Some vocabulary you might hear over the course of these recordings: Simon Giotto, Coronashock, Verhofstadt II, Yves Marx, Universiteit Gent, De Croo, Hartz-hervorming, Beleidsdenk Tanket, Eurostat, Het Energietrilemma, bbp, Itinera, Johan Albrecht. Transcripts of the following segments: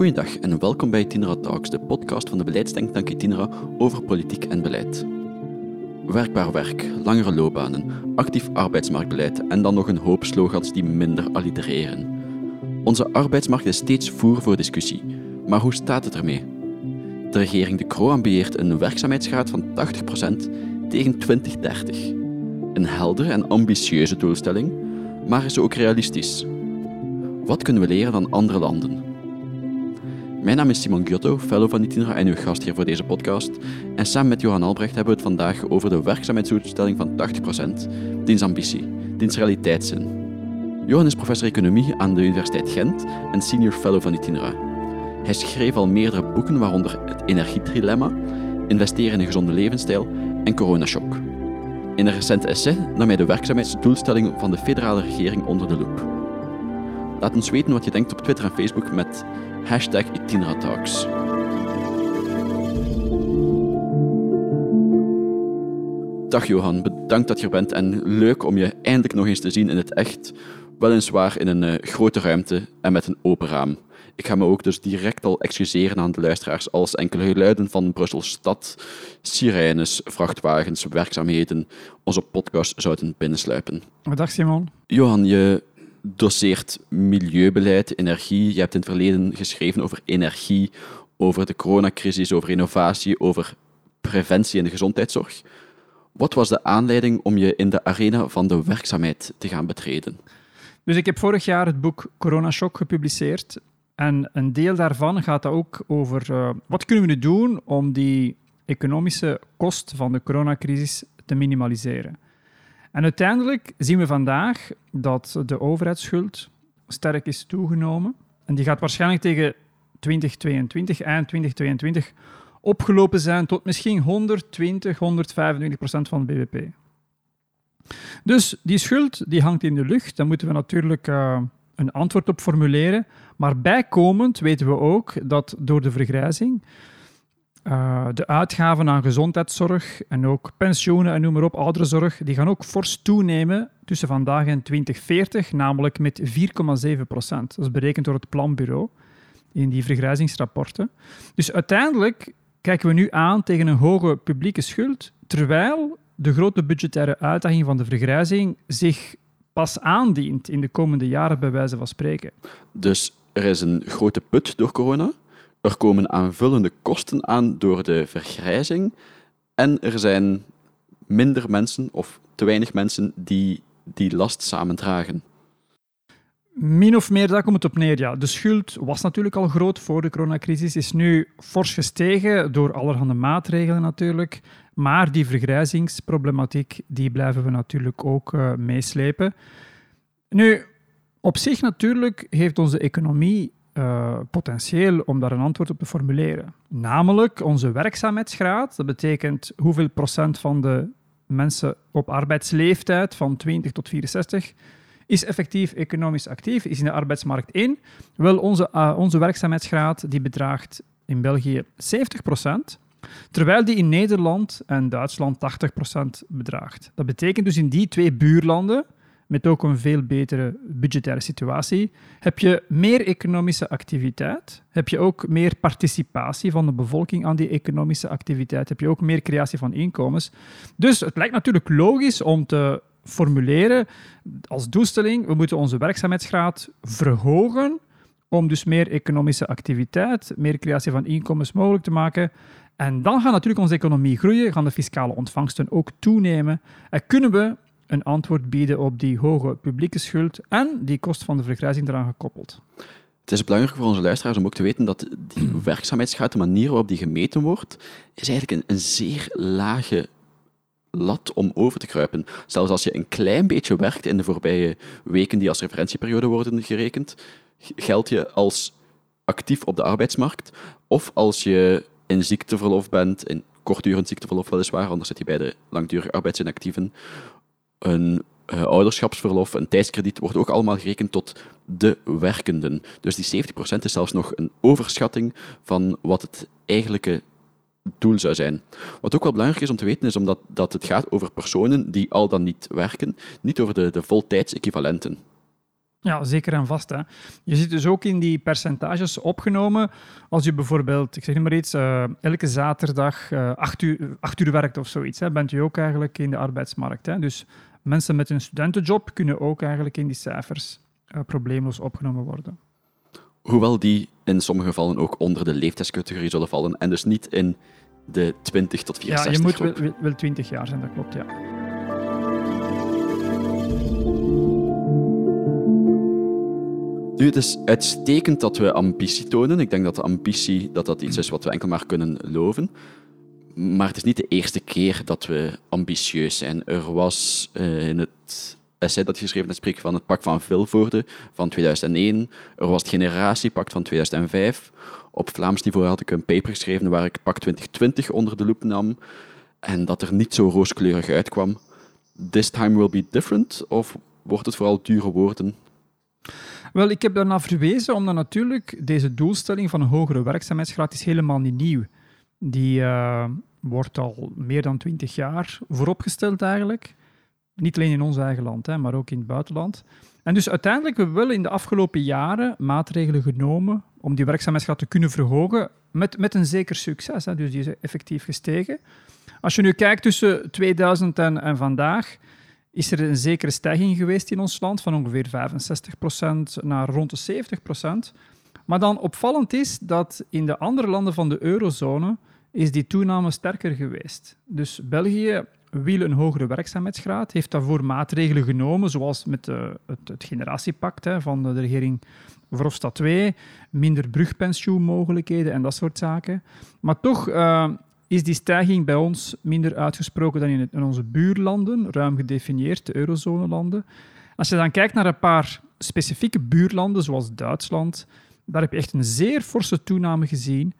Goeiedag en welkom bij Itinera Talks, de podcast van de Beleidsdenk Tanket Itinera over politiek en beleid. Werkbaar werk, langere loopbanen, actief arbeidsmarktbeleid en dan nog een hoop slogans die minder allitereren. Onze arbeidsmarkt is steeds voer voor discussie, maar hoe staat het ermee? De regering De Croo ambieert een werkzaamheidsgraad van 80% tegen 2030. Een heldere en ambitieuze doelstelling, maar is ook realistisch. Wat kunnen we leren van andere landen? Mijn naam is Simon Giotto, fellow van Itinera en uw gastheer voor deze podcast. En samen met Johan Albrecht hebben we het vandaag over de werkzaamheidsdoelstelling van 80%, diens ambitie, diens realiteitszin. Johan is professor economie aan de Universiteit Gent en senior fellow van Itinera. Hij schreef al meerdere boeken, waaronder Het Energietrilemma, Investeren in een gezonde levensstijl en Coronashock. In een recente essay nam hij de werkzaamheidsdoelstelling van de federale regering onder de loep. Laat ons weten wat je denkt op Twitter en Facebook met #ItineraTalks. Dag Johan, bedankt dat je er bent en leuk om je eindelijk nog eens te zien in het echt. Weliswaar in een grote ruimte en met een open raam. Ik ga me ook dus direct al excuseren aan de luisteraars als enkele geluiden van Brussel-stad, sirenes, vrachtwagens, werkzaamheden onze podcast zouden binnensluipen. Dag Simon. Johan, je doseert milieubeleid, energie. Je hebt in het verleden geschreven over energie, over de coronacrisis, over innovatie, over preventie in de gezondheidszorg. Wat was de aanleiding om je in de arena van de werkzaamheid te gaan betreden? Dus ik heb vorig jaar het boek Coronashock gepubliceerd. En een deel daarvan gaat ook over wat kunnen we nu doen om die economische kost van de coronacrisis te minimaliseren. En uiteindelijk zien we vandaag dat de overheidsschuld sterk is toegenomen. En die gaat waarschijnlijk tegen 2022, eind 2022, opgelopen zijn tot misschien 120-125% van het bbp. Dus die schuld die hangt in de lucht. Daar moeten we natuurlijk een antwoord op formuleren. Maar bijkomend weten we ook dat door de vergrijzing de uitgaven aan gezondheidszorg en ook pensioenen en noem maar op, ouderenzorg, die gaan ook fors toenemen tussen vandaag en 2040, namelijk met 4,7%. Dat is berekend door het planbureau in die vergrijzingsrapporten. Dus uiteindelijk kijken we nu aan tegen een hoge publieke schuld, terwijl de grote budgettaire uitdaging van de vergrijzing zich pas aandient in de komende jaren, bij wijze van spreken. Dus er is een grote put door corona. Er komen aanvullende kosten aan door de vergrijzing en er zijn minder mensen of te weinig mensen die die last samen dragen. Min of meer, daar komt het op neer. Ja. De schuld was natuurlijk al groot voor de coronacrisis, is nu fors gestegen door allerhande maatregelen natuurlijk. Maar die vergrijzingsproblematiek die blijven we natuurlijk ook meeslepen. Nu, op zich natuurlijk heeft onze economie potentieel om daar een antwoord op te formuleren. Namelijk onze werkzaamheidsgraad, dat betekent hoeveel procent van de mensen op arbeidsleeftijd van 20 tot 64 is effectief economisch actief, is in de arbeidsmarkt in. Wel, onze werkzaamheidsgraad die bedraagt in België 70%, terwijl die in Nederland en Duitsland 80% bedraagt. Dat betekent dus in die twee buurlanden, met ook een veel betere budgettaire situatie, heb je meer economische activiteit, heb je ook meer participatie van de bevolking aan die economische activiteit, heb je ook meer creatie van inkomens. Dus het lijkt natuurlijk logisch om te formuleren als doelstelling, we moeten onze werkzaamheidsgraad verhogen om dus meer economische activiteit, meer creatie van inkomens mogelijk te maken. En dan gaat natuurlijk onze economie groeien, gaan de fiscale ontvangsten ook toenemen en kunnen we een antwoord bieden op die hoge publieke schuld en die kost van de vergrijzing eraan gekoppeld. Het is belangrijk voor onze luisteraars om ook te weten dat die werkzaamheidsgraad, de manier waarop die gemeten wordt, is eigenlijk een zeer lage lat om over te kruipen. Zelfs als je een klein beetje werkt in de voorbije weken die als referentieperiode worden gerekend, geldt je als actief op de arbeidsmarkt of als je in ziekteverlof bent, in kortdurend ziekteverlof weliswaar, anders zit je bij de langdurige arbeidsinactieven. Een ouderschapsverlof, een tijdskrediet, wordt ook allemaal gerekend tot de werkenden. Dus die 70% is zelfs nog een overschatting van wat het eigenlijke doel zou zijn. Wat ook wel belangrijk is om te weten, is omdat dat het gaat over personen die al dan niet werken, niet over de voltijds equivalenten. Ja, zeker en vast. Hè. Je ziet dus ook in die percentages opgenomen, als je bijvoorbeeld, ik zeg niet maar iets, elke zaterdag 8 uur werkt of zoiets, hè, bent je ook eigenlijk in de arbeidsmarkt. Hè. Dus mensen met een studentenjob kunnen ook eigenlijk in die cijfers probleemloos opgenomen worden. Hoewel die in sommige gevallen ook onder de leeftijdscategorie zullen vallen en dus niet in de 20 tot 64 groep. Ja, je moet wel 20 jaar zijn, dat klopt, ja. Nu, het is uitstekend dat we ambitie tonen. Ik denk dat de ambitie dat iets is wat we enkel maar kunnen loven. Maar het is niet de eerste keer dat we ambitieus zijn. Er was in het essay dat je geschreven hebt, spreek van het Pact van Vilvoorde van 2001. Er was het Generatiepact van 2005. Op Vlaams niveau had ik een paper geschreven waar ik Pact 2020 onder de loep nam. En dat er niet zo rooskleurig uitkwam. This time will be different? Of wordt het vooral dure woorden? Wel, ik heb daarna verwezen, omdat natuurlijk deze doelstelling van een hogere werkzaamheidsgraad is helemaal niet nieuw. Die wordt al meer dan 20 jaar vooropgesteld eigenlijk. Niet alleen in ons eigen land, hè, maar ook in het buitenland. En dus uiteindelijk hebben we wel in de afgelopen jaren maatregelen genomen om die werkzaamheidsgraad te kunnen verhogen met een zeker succes. Hè. Dus die is effectief gestegen. Als je nu kijkt tussen 2000 en vandaag, is er een zekere stijging geweest in ons land van ongeveer 65% naar rond de 70%. Maar dan opvallend is dat in de andere landen van de eurozone is die toename sterker geweest. Dus België wil een hogere werkzaamheidsgraad, heeft daarvoor maatregelen genomen, zoals met het generatiepact van de regering Verhofstadt II, minder brugpensioenmogelijkheden en dat soort zaken. Maar toch is die stijging bij ons minder uitgesproken dan in onze buurlanden, ruim gedefinieerd, de eurozonelanden. Als je dan kijkt naar een paar specifieke buurlanden, zoals Duitsland, daar heb je echt een zeer forse toename gezien.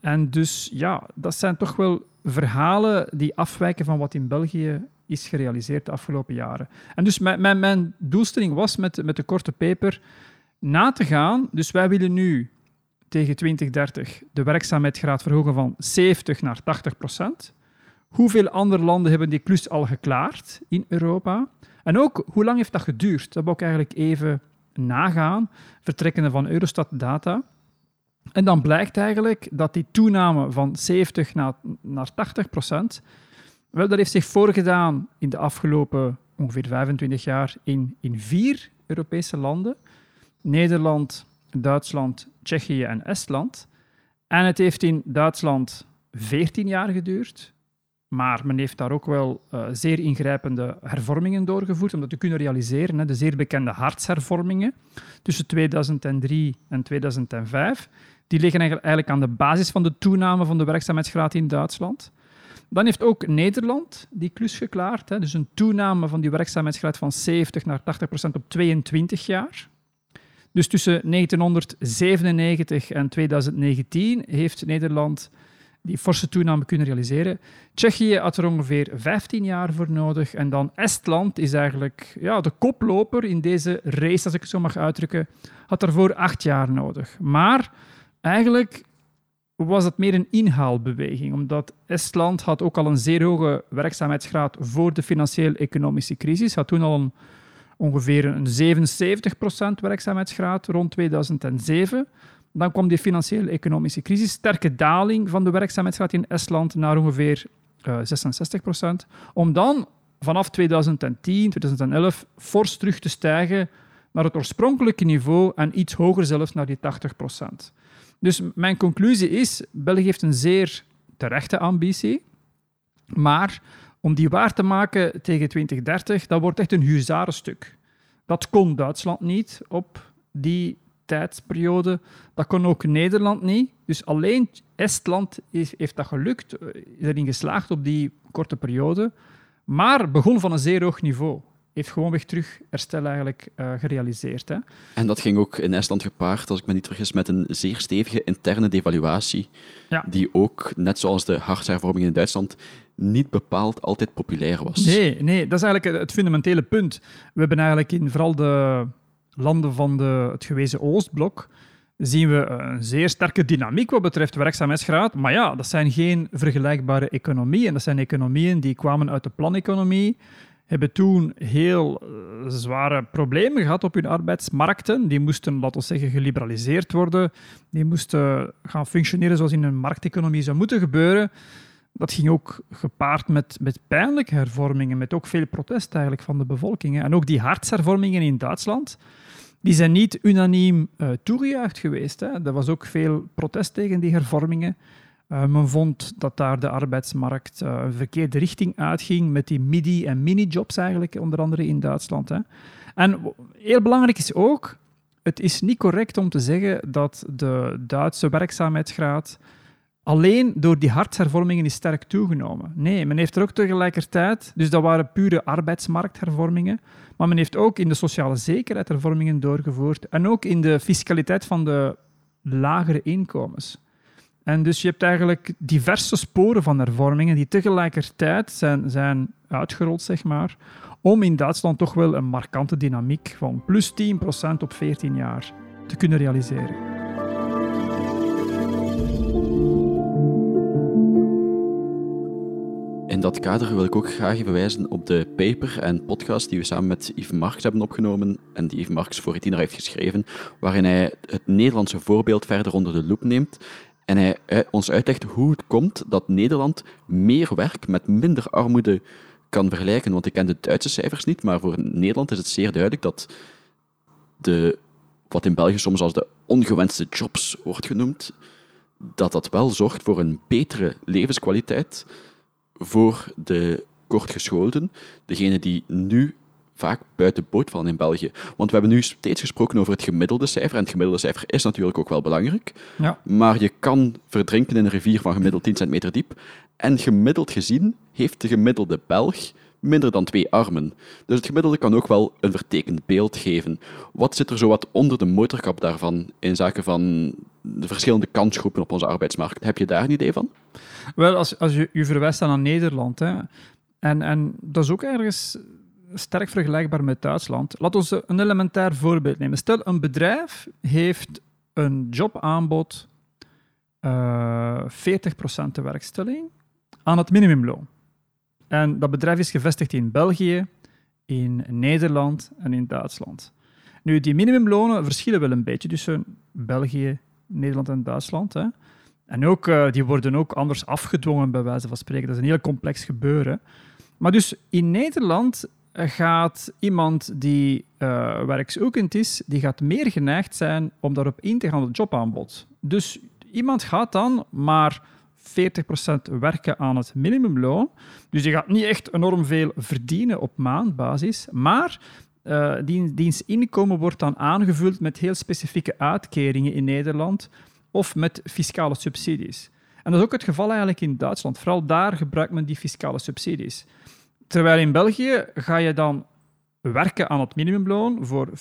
En dus ja, dat zijn toch wel verhalen die afwijken van wat in België is gerealiseerd de afgelopen jaren. En dus mijn doelstelling was met de korte paper na te gaan. Dus wij willen nu tegen 2030 de werkzaamheidsgraad verhogen van 70 naar 80%. Hoeveel andere landen hebben die klus al geklaard in Europa? En ook, hoe lang heeft dat geduurd? Dat wil ik eigenlijk even nagaan, vertrekkende van Eurostat data. En dan blijkt eigenlijk dat die toename van 70 naar 80%, wel, dat heeft zich voorgedaan in de afgelopen ongeveer 25 jaar in 4 Europese landen. Nederland, Duitsland, Tsjechië en Estland. En het heeft in Duitsland 14 jaar geduurd. Maar men heeft daar ook wel zeer ingrijpende hervormingen doorgevoerd om dat te kunnen realiseren. Hè. De zeer bekende Hartz-hervormingen tussen 2003 en 2005. Die liggen eigenlijk aan de basis van de toename van de werkzaamheidsgraad in Duitsland. Dan heeft ook Nederland die klus geklaard. Hè. Dus een toename van die werkzaamheidsgraad van 70 naar 80% op 22 jaar. Dus tussen 1997 en 2019 heeft Nederland die forse toename kunnen realiseren. Tsjechië had er ongeveer 15 jaar voor nodig. En dan Estland is eigenlijk de koploper in deze race, als ik het zo mag uitdrukken, had daarvoor 8 jaar nodig. Maar eigenlijk was het meer een inhaalbeweging, omdat Estland had ook al een zeer hoge werkzaamheidsgraad voor de financieel-economische crisis. Had toen al ongeveer een 77% werkzaamheidsgraad rond 2007. Dan kwam die financiële-economische crisis. Sterke daling van de werkzaamheidsgraad in Estland naar ongeveer 66%. Om dan vanaf 2010, 2011 fors terug te stijgen naar het oorspronkelijke niveau en iets hoger zelfs naar die 80%. Dus mijn conclusie is, België heeft een zeer terechte ambitie, maar om die waar te maken tegen 2030, dat wordt echt een huzarenstuk. Dat kon Duitsland niet op die tijdsperiode. Dat kon ook Nederland niet. Dus alleen Estland heeft dat gelukt, is erin geslaagd op die korte periode. Maar begon van een zeer hoog niveau. Heeft gewoonweg terug herstel eigenlijk gerealiseerd. Hè. En dat ging ook in Estland gepaard, als ik me niet vergis, met een zeer stevige interne devaluatie. Ja. Die ook, net zoals de Hartz-hervorming in Duitsland, niet bepaald altijd populair was. Nee, dat is eigenlijk het fundamentele punt. We hebben eigenlijk in vooral de landen van het gewezen Oostblok zien we een zeer sterke dynamiek wat betreft werkzaamheidsgraad. Maar ja, dat zijn geen vergelijkbare economieën. Dat zijn economieën die kwamen uit de planeconomie, hebben toen heel zware problemen gehad op hun arbeidsmarkten. Die moesten, laten we zeggen, geliberaliseerd worden. Die moesten gaan functioneren zoals in een markteconomie zou moeten gebeuren. Dat ging ook gepaard met pijnlijke hervormingen, met ook veel protest eigenlijk van de bevolking. En ook die Hartz-hervormingen in Duitsland, die zijn niet unaniem toegejuicht geweest. Er was ook veel protest tegen die hervormingen. Men vond dat daar de arbeidsmarkt een verkeerde richting uitging met die midi- en mini-jobs eigenlijk, onder andere in Duitsland. Hè. En heel belangrijk is ook, het is niet correct om te zeggen dat de Duitse werkzaamheidsgraad alleen door die Hartz-hervormingen is sterk toegenomen. Nee, men heeft er ook tegelijkertijd, dus dat waren pure arbeidsmarkthervormingen, maar men heeft ook in de sociale zekerheid hervormingen doorgevoerd en ook in de fiscaliteit van de lagere inkomens. En dus je hebt eigenlijk diverse sporen van hervormingen die tegelijkertijd zijn uitgerold, zeg maar, om in Duitsland toch wel een markante dynamiek van plus 10% op 14 jaar te kunnen realiseren. In dat kader wil ik ook graag even wijzen op de paper en podcast die we samen met Yves Marx hebben opgenomen en die Yves Marx voor Itinera heeft geschreven, waarin hij het Nederlandse voorbeeld verder onder de loep neemt. En hij ons uitlegt hoe het komt dat Nederland meer werk met minder armoede kan vergelijken. Want ik ken de Duitse cijfers niet, maar voor Nederland is het zeer duidelijk dat wat in België soms als de ongewenste jobs wordt genoemd, dat wel zorgt voor een betere levenskwaliteit voor de kortgeschoolden, degene die nu vaak buiten boot vallen in België. Want we hebben nu steeds gesproken over het gemiddelde cijfer. En het gemiddelde cijfer is natuurlijk ook wel belangrijk. Ja. Maar je kan verdrinken in een rivier van gemiddeld 10 centimeter diep. En gemiddeld gezien heeft de gemiddelde Belg minder dan 2 armen. Dus het gemiddelde kan ook wel een vertekend beeld geven. Wat zit er zowat onder de motorkap daarvan in zaken van de verschillende kansgroepen op onze arbeidsmarkt? Heb je daar een idee van? Wel, als je verwijst aan Nederland, hè, en dat is ook ergens sterk vergelijkbaar met Duitsland. Laten we een elementair voorbeeld nemen. Stel, een bedrijf heeft een jobaanbod 40% tewerkstelling aan het minimumloon. En dat bedrijf is gevestigd in België, in Nederland en in Duitsland. Nu, die minimumlonen verschillen wel een beetje tussen België, Nederland en Duitsland. Hè. En ook, die worden ook anders afgedwongen, bij wijze van spreken. Dat is een heel complex gebeuren. Maar dus in Nederland gaat iemand die werkzoekend is, die gaat meer geneigd zijn om daarop in te gaan op het jobaanbod. Dus iemand gaat dan maar 40% werken aan het minimumloon. Dus die gaat niet echt enorm veel verdienen op maandbasis, maar diens inkomen wordt dan aangevuld met heel specifieke uitkeringen in Nederland of met fiscale subsidies. En dat is ook het geval eigenlijk in Duitsland. Vooral daar gebruikt men die fiscale subsidies. Terwijl in België ga je dan werken aan het minimumloon voor 40%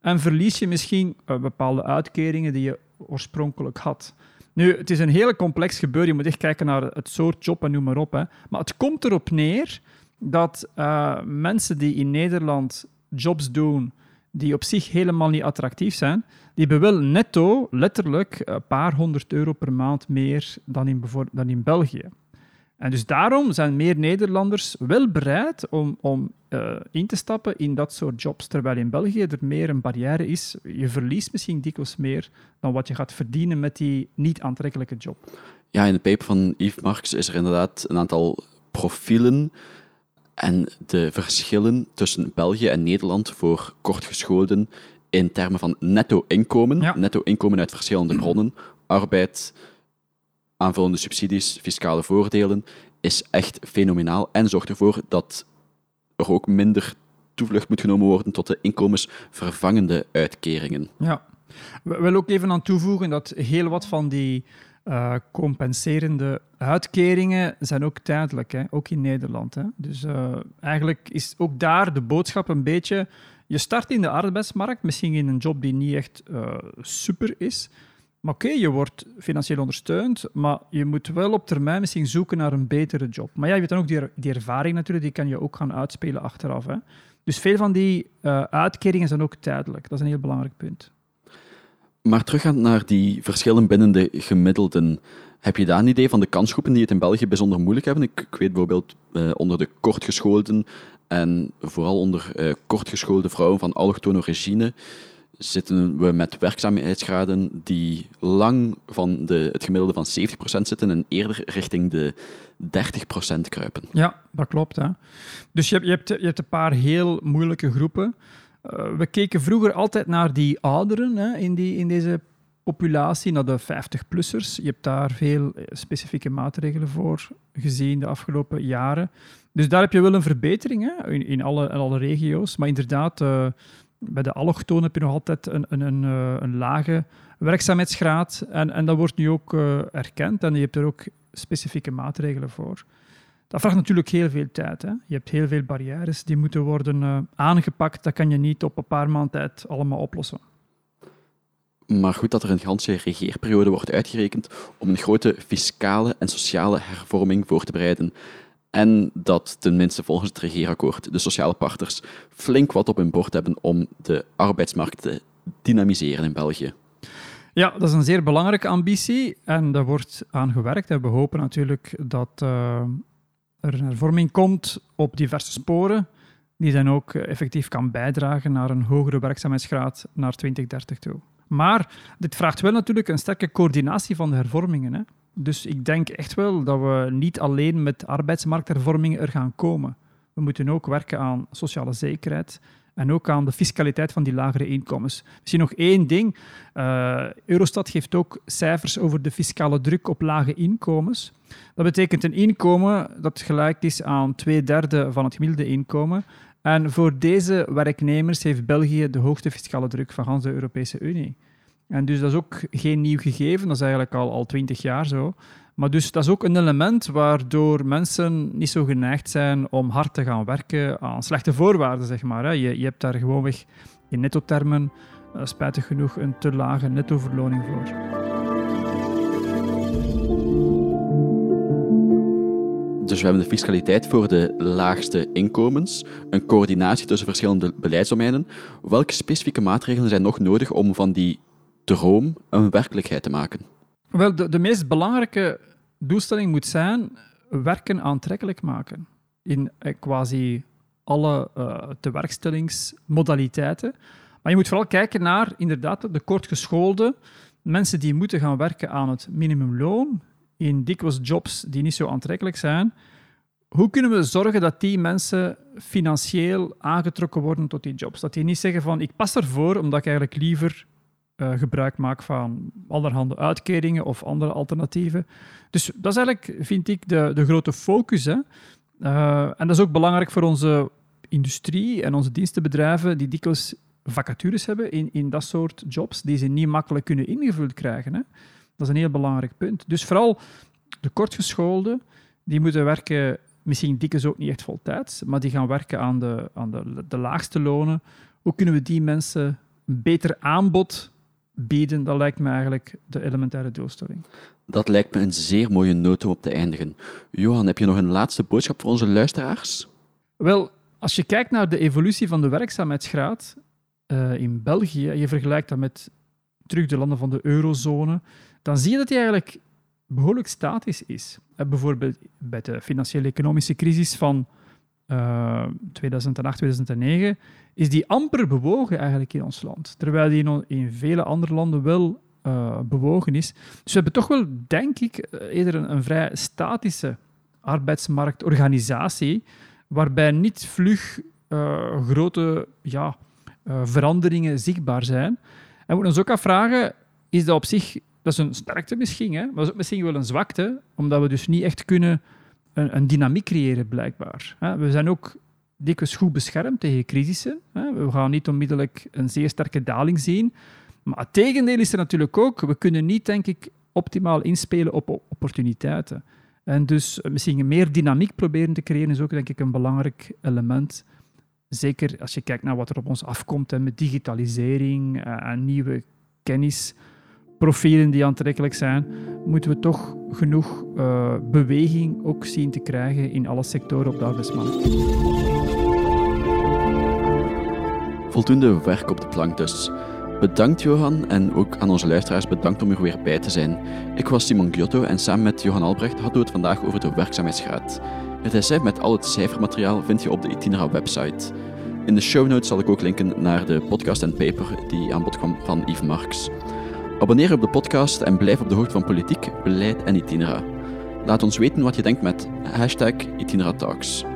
en verlies je misschien bepaalde uitkeringen die je oorspronkelijk had. Nu, het is een heel complex gebeuren. Je moet echt kijken naar het soort job en noem maar op. Hè. Maar het komt erop neer dat mensen die in Nederland jobs doen die op zich helemaal niet attractief zijn, die hebben wel netto letterlijk een paar honderd euro per maand meer dan in België. En dus daarom zijn meer Nederlanders wel bereid om in te stappen in dat soort jobs. Terwijl in België er meer een barrière is. Je verliest misschien dikwijls meer dan wat je gaat verdienen met die niet aantrekkelijke job. Ja, in de paper van Yves Marx is er inderdaad een aantal profielen en de verschillen tussen België en Nederland voor kortgeschoolden in termen van netto-inkomen. Ja. Netto-inkomen uit verschillende bronnen, arbeid, aanvullende subsidies, fiscale voordelen, is echt fenomenaal en zorgt ervoor dat er ook minder toevlucht moet genomen worden tot de inkomensvervangende uitkeringen. Ja, we willen ook even aan toevoegen dat heel wat van die compenserende uitkeringen zijn ook tijdelijk, hè? Ook in Nederland. Hè? Dus eigenlijk is ook daar de boodschap een beetje, je start in de arbeidsmarkt, misschien in een job die niet echt super is, maar oké, je wordt financieel ondersteund, maar je moet wel op termijn misschien zoeken naar een betere job. Maar ja, je weet dan ook die ervaring natuurlijk, die kan je ook gaan uitspelen achteraf. Hè? Dus veel van die uitkeringen zijn ook tijdelijk. Dat is een heel belangrijk punt. Maar teruggaand naar die verschillen binnen de gemiddelden. Heb je daar een idee van de kansgroepen die het in België bijzonder moeilijk hebben? Ik weet bijvoorbeeld onder de kortgeschoolden en vooral onder kortgeschoolde vrouwen van allochtone origine zitten we met werkzaamheidsgraden die lang van het gemiddelde van 70% zitten en eerder richting de 30% kruipen. Ja, dat klopt. Hè. Dus je hebt een paar heel moeilijke groepen. We keken vroeger altijd naar die ouderen hè, in deze populatie, naar de 50-plussers. Je hebt daar veel specifieke maatregelen voor gezien de afgelopen jaren. Dus daar heb je wel een verbetering hè, in alle regio's. Maar inderdaad, bij de allochtonen heb je nog altijd een lage werkzaamheidsgraad. En dat wordt nu ook erkend en je hebt er ook specifieke maatregelen voor. Dat vraagt natuurlijk heel veel tijd. Hè. Je hebt heel veel barrières die moeten worden aangepakt. Dat kan je niet op een paar maanden tijd allemaal oplossen. Maar goed dat er een ganse regeerperiode wordt uitgerekend om een grote fiscale en sociale hervorming voor te bereiden. En dat tenminste volgens het regeerakkoord de sociale partners flink wat op hun bord hebben om de arbeidsmarkt te dynamiseren in België. Ja, dat is een zeer belangrijke ambitie en daar wordt aan gewerkt. En we hopen natuurlijk dat er een hervorming komt op diverse sporen die dan ook effectief kan bijdragen naar een hogere werkzaamheidsgraad naar 2030 toe. Maar dit vraagt wel natuurlijk een sterke coördinatie van de hervormingen. Hè? Dus ik denk echt wel dat we niet alleen met arbeidsmarkthervormingen er gaan komen. We moeten ook werken aan sociale zekerheid en ook aan de fiscaliteit van die lagere inkomens. Misschien nog één ding. Eurostat geeft ook cijfers over de fiscale druk op lage inkomens. Dat betekent een inkomen dat gelijk is aan 2/3 van het gemiddelde inkomen. En voor deze werknemers heeft België de hoogste fiscale druk van de Europese Unie. En dus dat is ook geen nieuw gegeven, dat is eigenlijk al 20 jaar zo. Maar dus dat is ook een element waardoor mensen niet zo geneigd zijn om hard te gaan werken aan slechte voorwaarden, zeg maar. Je hebt daar gewoonweg in netto-termen, spijtig genoeg, een te lage nettoverloning voor. Dus we hebben de fiscaliteit voor de laagste inkomens, een coördinatie tussen verschillende beleidsdomeinen. Welke specifieke maatregelen zijn nog nodig om van die droom een werkelijkheid te maken? Wel, de meest belangrijke doelstelling moet zijn werken aantrekkelijk maken. In quasi alle tewerkstellingsmodaliteiten. Maar je moet vooral kijken naar inderdaad de kortgeschoolden, mensen die moeten gaan werken aan het minimumloon, in dikwijls jobs die niet zo aantrekkelijk zijn. Hoe kunnen we zorgen dat die mensen financieel aangetrokken worden tot die jobs? Dat die niet zeggen van, ik pas ervoor omdat ik eigenlijk liever gebruik maak van allerhande uitkeringen of andere alternatieven. Dus dat is eigenlijk, vind ik, de grote focus. Hè. En dat is ook belangrijk voor onze industrie en onze dienstenbedrijven die dikwijls vacatures hebben in dat soort jobs die ze niet makkelijk kunnen ingevuld krijgen, hè. Dat is een heel belangrijk punt. Dus vooral de kortgeschoolden, die moeten werken, misschien dikwijls ook niet echt voltijds, maar die gaan werken aan de laagste lonen. Hoe kunnen we die mensen een beter aanbod bieden? Dat lijkt me eigenlijk de elementaire doelstelling. Dat lijkt me een zeer mooie noot om op te eindigen. Johan, heb je nog een laatste boodschap voor onze luisteraars? Wel, als je kijkt naar de evolutie van de werkzaamheidsgraad in België, je vergelijkt dat met terug de landen van de eurozone, dan zie je dat die eigenlijk behoorlijk statisch is. Bijvoorbeeld bij de financiële economische crisis van 2008, 2009, is die amper bewogen eigenlijk in ons land. Terwijl die in vele andere landen wel bewogen is. Dus we hebben toch wel, denk ik, eerder een vrij statische arbeidsmarktorganisatie, waarbij niet vlug grote veranderingen zichtbaar zijn. En we moeten ons ook afvragen, is dat op zich... Dat is een sterkte misschien, hè? Maar dat is ook misschien wel een zwakte, omdat we dus niet echt kunnen een dynamiek creëren, blijkbaar. We zijn ook dikwijls goed beschermd tegen crisissen. We gaan niet onmiddellijk een zeer sterke daling zien. Maar het tegendeel is er natuurlijk ook. We kunnen niet, denk ik, optimaal inspelen op opportuniteiten. En dus misschien meer dynamiek proberen te creëren is ook, denk ik, een belangrijk element. Zeker als je kijkt naar wat er op ons afkomt, hè, met digitalisering en nieuwe kennis... profielen die aantrekkelijk zijn, moeten we toch genoeg beweging ook zien te krijgen in alle sectoren op de arbeidsmarkt. Voldoende werk op de plank dus. Bedankt Johan en ook aan onze luisteraars bedankt om er weer bij te zijn. Ik was Simon Giotto en samen met Johan Albrecht hadden we het vandaag over de werkzaamheidsgraad. Het essay met al het cijfermateriaal vind je op de Itinera website. In de show notes zal ik ook linken naar de podcast en paper die aan bod kwam van Yves Marx. Abonneer je op de podcast en blijf op de hoogte van politiek, beleid en Itinera. Laat ons weten wat je denkt met #ItineraTalks.